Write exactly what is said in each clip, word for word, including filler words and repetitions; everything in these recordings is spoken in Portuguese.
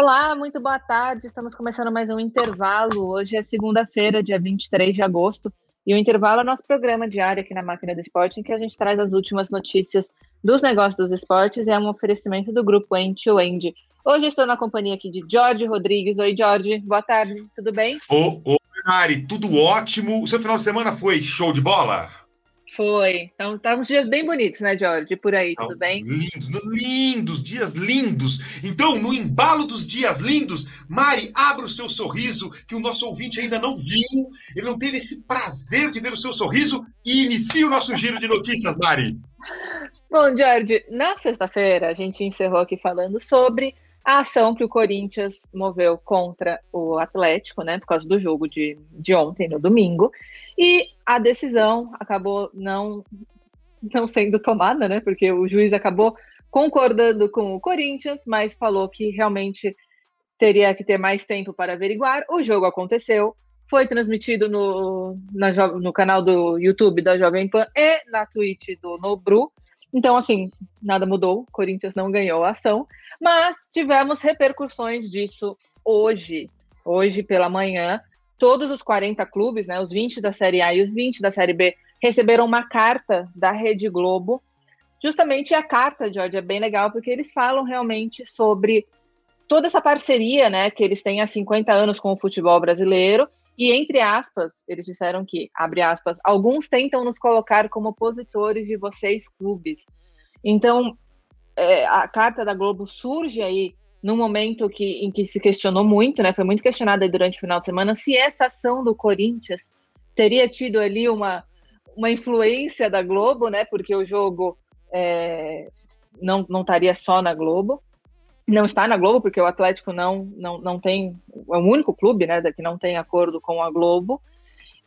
Olá, muito boa tarde. Estamos começando mais um intervalo. Hoje é segunda-feira, dia vinte e três de agosto. E o intervalo é nosso programa diário aqui na Máquina do Esporte, em que a gente traz as últimas notícias dos negócios dos esportes e é um oferecimento do Grupo End to End. Hoje estou na companhia aqui de Gheorge Rodriguez. Oi, Gheorge. Boa tarde. Tudo bem? Ô, ô, Mari, tudo ótimo. O seu final de semana foi show de bola? Foi. Então, tá uns dias bem bonitos, né, Gheorge? Por aí, então, tudo bem? Lindos, lindos, dias lindos. Então, no embalo dos dias lindos, Mari, abra o seu sorriso, que o nosso ouvinte ainda não viu, ele não teve esse prazer de ver o seu sorriso, e inicia o nosso giro de notícias, Mari. Bom, Gheorge, na sexta-feira a gente encerrou aqui falando sobre a ação que o Corinthians moveu contra o Atlético, né, por causa do jogo de, de ontem, no domingo, e a decisão acabou não, não sendo tomada, né, porque o juiz acabou concordando com o Corinthians, mas falou que realmente teria que ter mais tempo para averiguar. O jogo aconteceu, foi transmitido no, na, no canal do YouTube da Jovem Pan e na Twitch do Nobru. Então, assim, nada mudou, o Corinthians não ganhou a ação, mas tivemos repercussões disso hoje. Hoje, pela manhã, todos os quarenta clubes, né, os vinte da Série A e os vinte da Série B, receberam uma carta da Rede Globo. Justamente a carta, Jorge, é bem legal, porque eles falam realmente sobre toda essa parceria, né, que eles têm há cinquenta anos com o futebol brasileiro. E, entre aspas, eles disseram que, abre aspas, alguns tentam nos colocar como opositores de vocês, clubes. Então, é, a carta da Globo surge aí num momento que, em que se questionou muito, né? Foi muito questionada aí durante o final de semana se essa ação do Corinthians teria tido ali uma, uma influência da Globo, né? Porque o jogo é, não, não estaria só na Globo. Não está na Globo, porque o Atlético não, não, não tem... É o único clube, né, que não tem acordo com a Globo.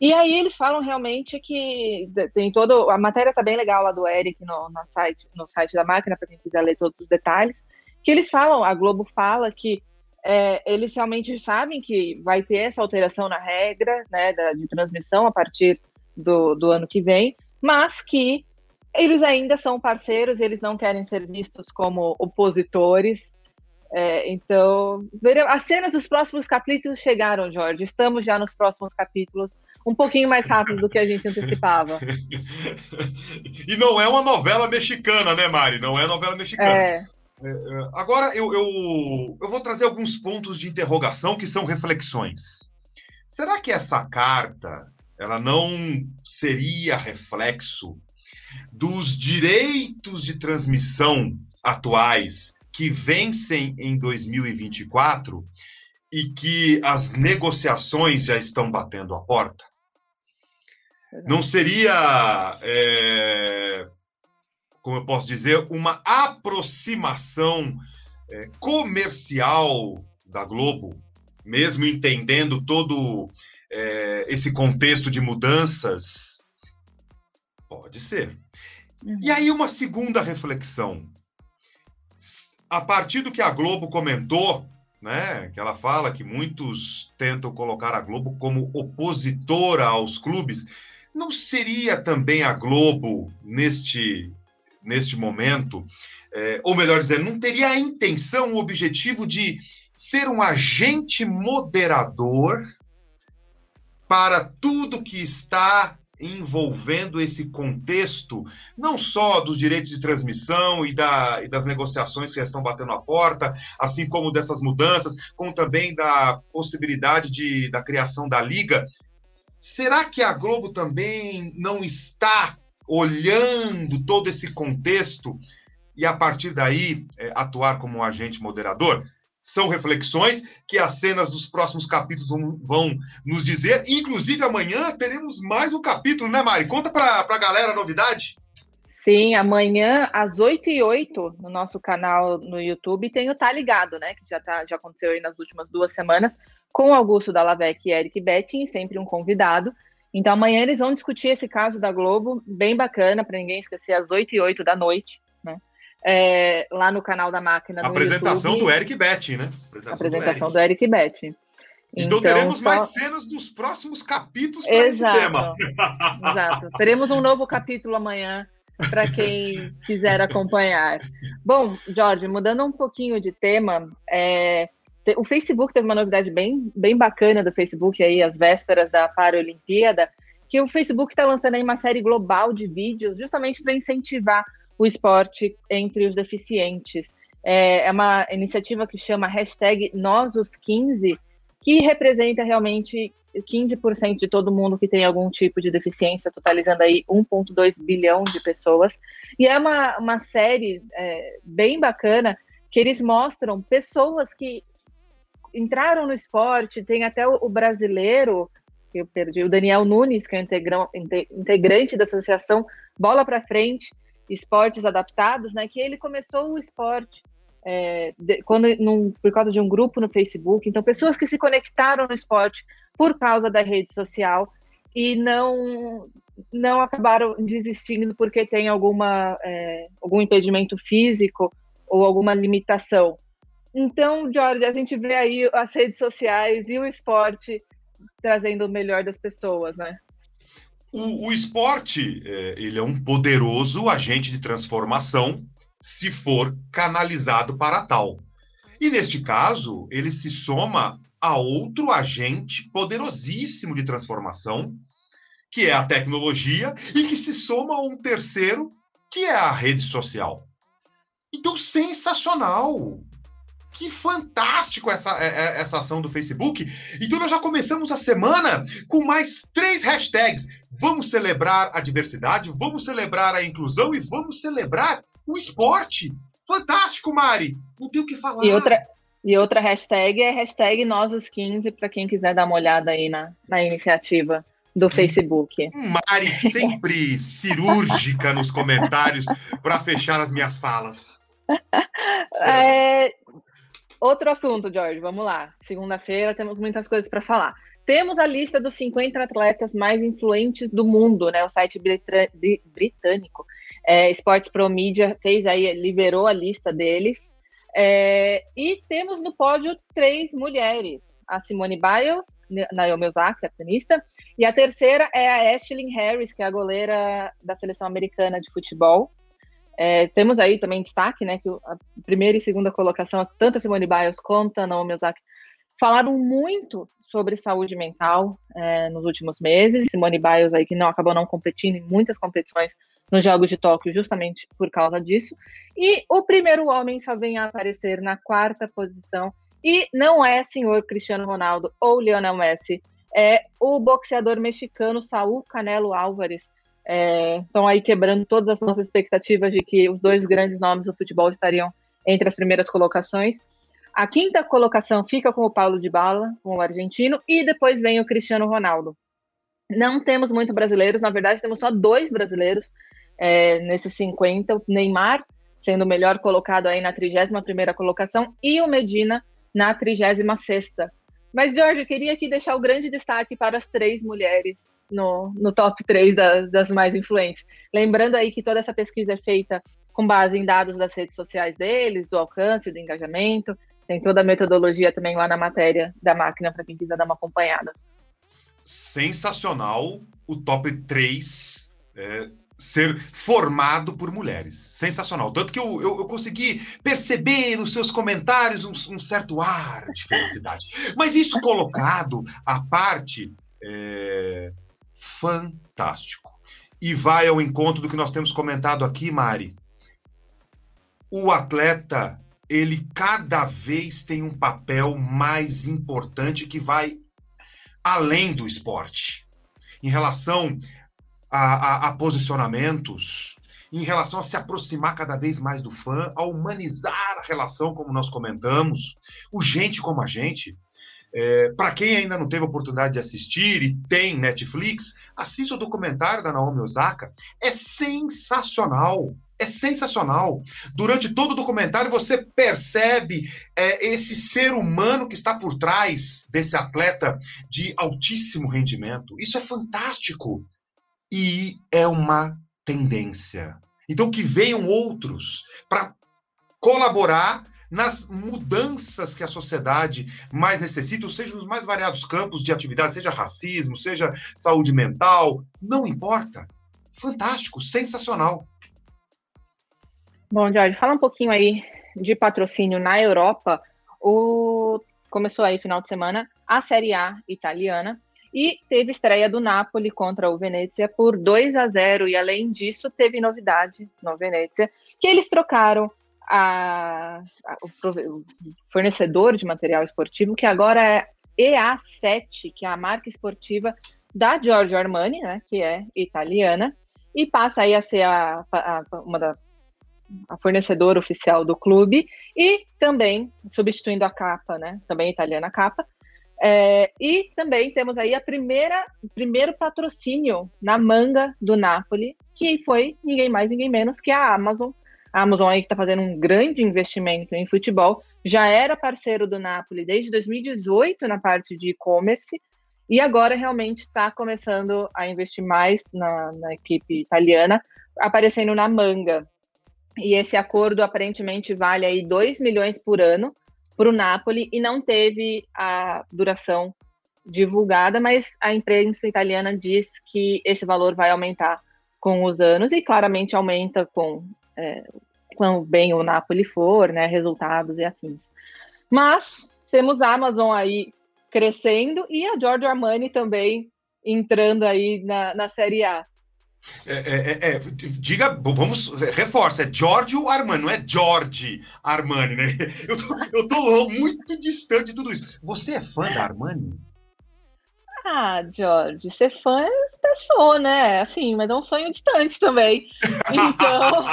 E aí eles falam realmente que tem todo... A matéria está bem legal lá do Eric no, no, site, no site da Máquina, para quem quiser ler todos os detalhes. Que eles falam, a Globo fala que é, eles realmente sabem que vai ter essa alteração na regra, né, da, de transmissão a partir do, do ano que vem, mas que eles ainda são parceiros, eles não querem ser vistos como opositores. É, então, as cenas dos próximos capítulos chegaram, Gheorge. Estamos já nos próximos capítulos, um pouquinho mais rápido do que a gente antecipava. E não é uma novela mexicana, né, Mari? Não é novela mexicana. É. É, agora, eu, eu, eu vou trazer alguns pontos de interrogação que são reflexões. Será que essa carta, ela não seria reflexo dos direitos de transmissão atuais que vencem em dois mil e vinte e quatro e que as negociações já estão batendo a porta? Não seria, é, como eu posso dizer, uma aproximação é, comercial da Globo, mesmo entendendo todo é, esse contexto de mudanças? Pode ser. Uhum. E aí uma segunda reflexão. A partir do que a Globo comentou, né, que ela fala que muitos tentam colocar a Globo como opositora aos clubes, não seria também a Globo, neste, neste momento, é, ou melhor dizendo, não teria a intenção, o objetivo de ser um agente moderador para tudo que está envolvendo esse contexto, não só dos direitos de transmissão e, da, e das negociações que já estão batendo a porta, assim como dessas mudanças, como também da possibilidade de, da criação da Liga? Será que a Globo também não está olhando todo esse contexto e, a partir daí, é, atuar como um agente moderador? São reflexões que as cenas dos próximos capítulos vão, vão nos dizer. Inclusive, amanhã teremos mais um capítulo, né, Mari? Conta pra, pra galera a novidade. Sim, amanhã, às oito e oito, no nosso canal no YouTube, tem o Tá Ligado, né? Que já, tá, já aconteceu aí nas últimas duas semanas, com Augusto Dallavec e Eric Beting, sempre um convidado. Então, amanhã eles vão discutir esse caso da Globo, bem bacana, pra ninguém esquecer, às oito e oito da noite. É, lá no canal da Máquina do YouTube. Apresentação do Eric Beting, né? Apresentação, Apresentação do Eric, Eric Beting. Então, então teremos só... mais cenas dos próximos capítulos para esse tema. Exato. Teremos um novo capítulo amanhã para quem quiser acompanhar. Bom, Gheorge, mudando um pouquinho de tema, é... O Facebook teve uma novidade bem, bem bacana do Facebook aí, às vésperas da Paralimpíada, que o Facebook está lançando aí uma série global de vídeos justamente para incentivar o esporte entre os deficientes. É uma iniciativa que chama hashtag Nós os quinze, que representa realmente quinze por cento de todo mundo que tem algum tipo de deficiência, totalizando aí um vírgula dois bilhão de pessoas. E é uma, uma série é, bem bacana, que eles mostram pessoas que entraram no esporte. Tem até o brasileiro, que eu perdi, o Daniel Nunes, que é integrão, integrante da associação Bola para Frente, Esportes Adaptados, né, que ele começou o esporte é, de, quando, num, por causa de um grupo no Facebook. Então, pessoas que se conectaram no esporte por causa da rede social e não, não acabaram desistindo porque tem alguma, é, algum impedimento físico ou alguma limitação. Então, Jorge, a gente vê aí as redes sociais e o esporte trazendo o melhor das pessoas, né? O, o esporte, é, ele é um poderoso agente de transformação se for canalizado para tal. E, neste caso, ele se soma a outro agente poderosíssimo de transformação, que é a tecnologia, e que se soma a um terceiro, que é a rede social. Então, sensacional! Que fantástico essa, essa ação do Facebook. Então, nós já começamos a semana com mais três hashtags. Vamos celebrar a diversidade, vamos celebrar a inclusão e vamos celebrar o esporte. Fantástico, Mari. Não tem o que falar. E outra, e outra hashtag é hashtag Nós os quinze, para quem quiser dar uma olhada aí na, na iniciativa do Facebook. Mari sempre cirúrgica nos comentários para fechar as minhas falas. É... Outro assunto, Jorge, vamos lá. Segunda-feira temos muitas coisas para falar. Temos a lista dos cinquenta atletas mais influentes do mundo, né? O site britra- de, britânico é, Sports Pro Media fez aí, liberou a lista deles. É, e temos no pódio três mulheres: a Simone Biles, Naomi Osaka, a tenista, e a terceira é a Ashley Harris, que é a goleira da seleção americana de futebol. É, temos aí também destaque, né, que a primeira e segunda colocação, tanto a Simone Biles quanto a Naomi Osaka, falaram muito sobre saúde mental é, nos últimos meses. Simone Biles aí que não, acabou não competindo em muitas competições nos Jogos de Tóquio justamente por causa disso. E o primeiro homem só vem a aparecer na quarta posição, e não é senhor Cristiano Ronaldo ou Lionel Messi, é o boxeador mexicano Saúl Canelo Álvarez. Estão é, aí quebrando todas as nossas expectativas de que os dois grandes nomes do futebol estariam entre as primeiras colocações. A quinta colocação fica com o Paulo Dybala, com o argentino, e depois vem o Cristiano Ronaldo. Não temos muito brasileiros, na verdade temos só dois brasileiros é, nesses cinquenta, o Neymar sendo o melhor colocado aí na trigésima primeira colocação e o Medina na trigésima sexta. Mas, Jorge, eu queria aqui deixar o grande destaque para as três mulheres no, no top três das, das mais influentes. Lembrando aí que toda essa pesquisa é feita com base em dados das redes sociais deles, do alcance, do engajamento. Tem toda a metodologia também lá na matéria da máquina, para quem quiser dar uma acompanhada. Sensacional o top três é, ser formado por mulheres. Sensacional. Tanto que eu, eu, eu consegui perceber nos seus comentários um, um certo ar de felicidade. Mas isso colocado à parte... É fantástico. E vai ao encontro do que nós temos comentado aqui, Mari. O atleta, ele cada vez tem um papel mais importante que vai além do esporte. Em relação a, a, a posicionamentos, em relação a se aproximar cada vez mais do fã, a humanizar a relação, como nós comentamos, o gente como a gente. É, para quem ainda não teve a oportunidade de assistir e tem Netflix, assista o documentário da Naomi Osaka. É sensacional, é sensacional. Durante todo o documentário você percebe é, esse ser humano que está por trás desse atleta de altíssimo rendimento. Isso é fantástico e é uma tendência. Então que venham outros para colaborar nas mudanças que a sociedade mais necessita, ou seja, nos mais variados campos de atividade, seja racismo, seja saúde mental, não importa. Fantástico, sensacional. Bom, Jorge, fala um pouquinho aí de patrocínio na Europa. O começou aí final de semana a Série A italiana e teve estreia do Napoli contra o Venezia por dois a zero, e além disso teve novidade no Venezia, que eles trocaram a, a, o, o fornecedor de material esportivo, que agora é E A sete, que é a marca esportiva da Giorgio Armani, né, que é italiana, e passa aí a ser a, a, a, uma da, a fornecedora oficial do clube, e também, substituindo a capa, né, também italiana a capa, é, e também temos aí a primeira, o primeiro patrocínio na manga do Napoli, que foi ninguém mais, ninguém menos que a Amazon. A Amazon aí que está fazendo um grande investimento em futebol, já era parceiro do Napoli desde dois mil e dezoito na parte de e-commerce, e agora realmente está começando a investir mais na, na equipe italiana, aparecendo na manga. E esse acordo aparentemente vale aí dois milhões por ano para o Napoli, e não teve a duração divulgada, mas a imprensa italiana diz que esse valor vai aumentar com os anos, e claramente aumenta com é, quão bem o Napoli for, né, resultados e afins. Mas temos a Amazon aí crescendo e a Giorgio Armani também entrando aí na, na Série A. É, é, é, diga, vamos, reforça, é Giorgio Armani, não é George Armani, né? Eu tô, eu tô muito distante de tudo isso. Você é fã da Armani? Ah, George, ser fã é pessoa, né? Assim, mas é um sonho distante também. Então.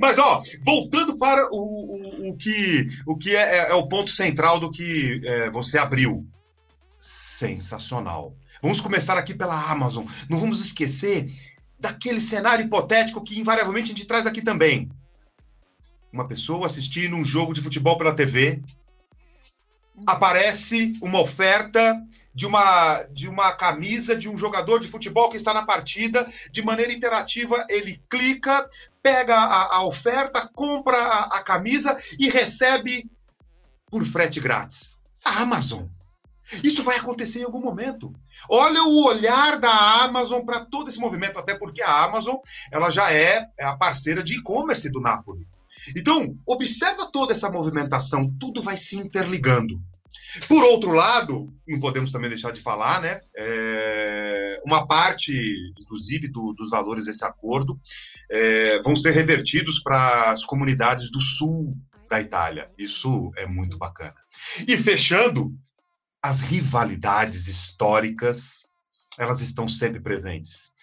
Mas, ó, voltando para o, o, o que, o que é, é o ponto central do que é, você abriu. Sensacional. Vamos começar aqui pela Amazon. Não vamos esquecer daquele cenário hipotético que invariavelmente a gente traz aqui também. Uma pessoa assistindo um jogo de futebol pela T V, aparece uma oferta de uma, de uma camisa de um jogador de futebol que está na partida. De maneira interativa, ele clica, pega a, a oferta, compra a, a camisa e recebe por frete grátis. A Amazon. Isso vai acontecer em algum momento. Olha o olhar da Amazon para todo esse movimento, até porque a Amazon ela já é a parceira de e-commerce do Napoli. Então, observa toda essa movimentação, tudo vai se interligando. Por outro lado, não podemos também deixar de falar, né? É, uma parte, inclusive, do, dos valores desse acordo é, vão ser revertidos para as comunidades do sul da Itália. Isso é muito bacana. E fechando, as rivalidades históricas, elas estão sempre presentes.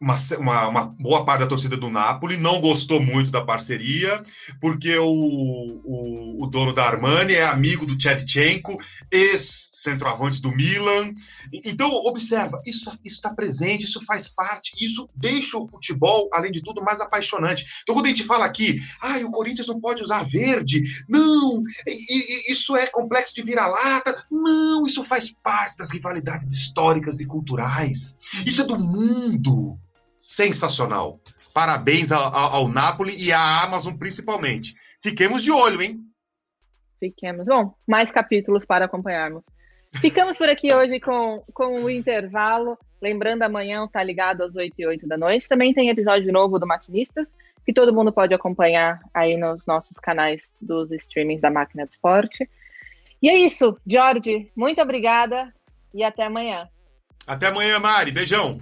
Uma, uma, uma boa parte da torcida do Napoli não gostou muito da parceria, porque o, o, o dono da Armani é amigo do Shevchenko, ex-centroavante do Milan. Então, observa, isso está presente, isso faz parte, isso deixa o futebol, além de tudo, mais apaixonante. Então, quando a gente fala aqui, ah, o Corinthians não pode usar verde, não, isso é complexo de vira-lata, não, isso faz parte das rivalidades históricas e culturais. Isso é do mundo. Sensacional. Parabéns ao, ao, ao Napoli e à Amazon principalmente. Fiquemos de olho, hein? Fiquemos. Bom, mais capítulos para acompanharmos. Ficamos por aqui hoje com, com o intervalo. Lembrando, amanhã Tá Ligado às oito e oito da noite. Também tem episódio novo do Maquinistas, que todo mundo pode acompanhar aí nos nossos canais dos streamings da Máquina do Esporte. E é isso, Jorge. Muito obrigada e até amanhã. Até amanhã, Mari. Beijão.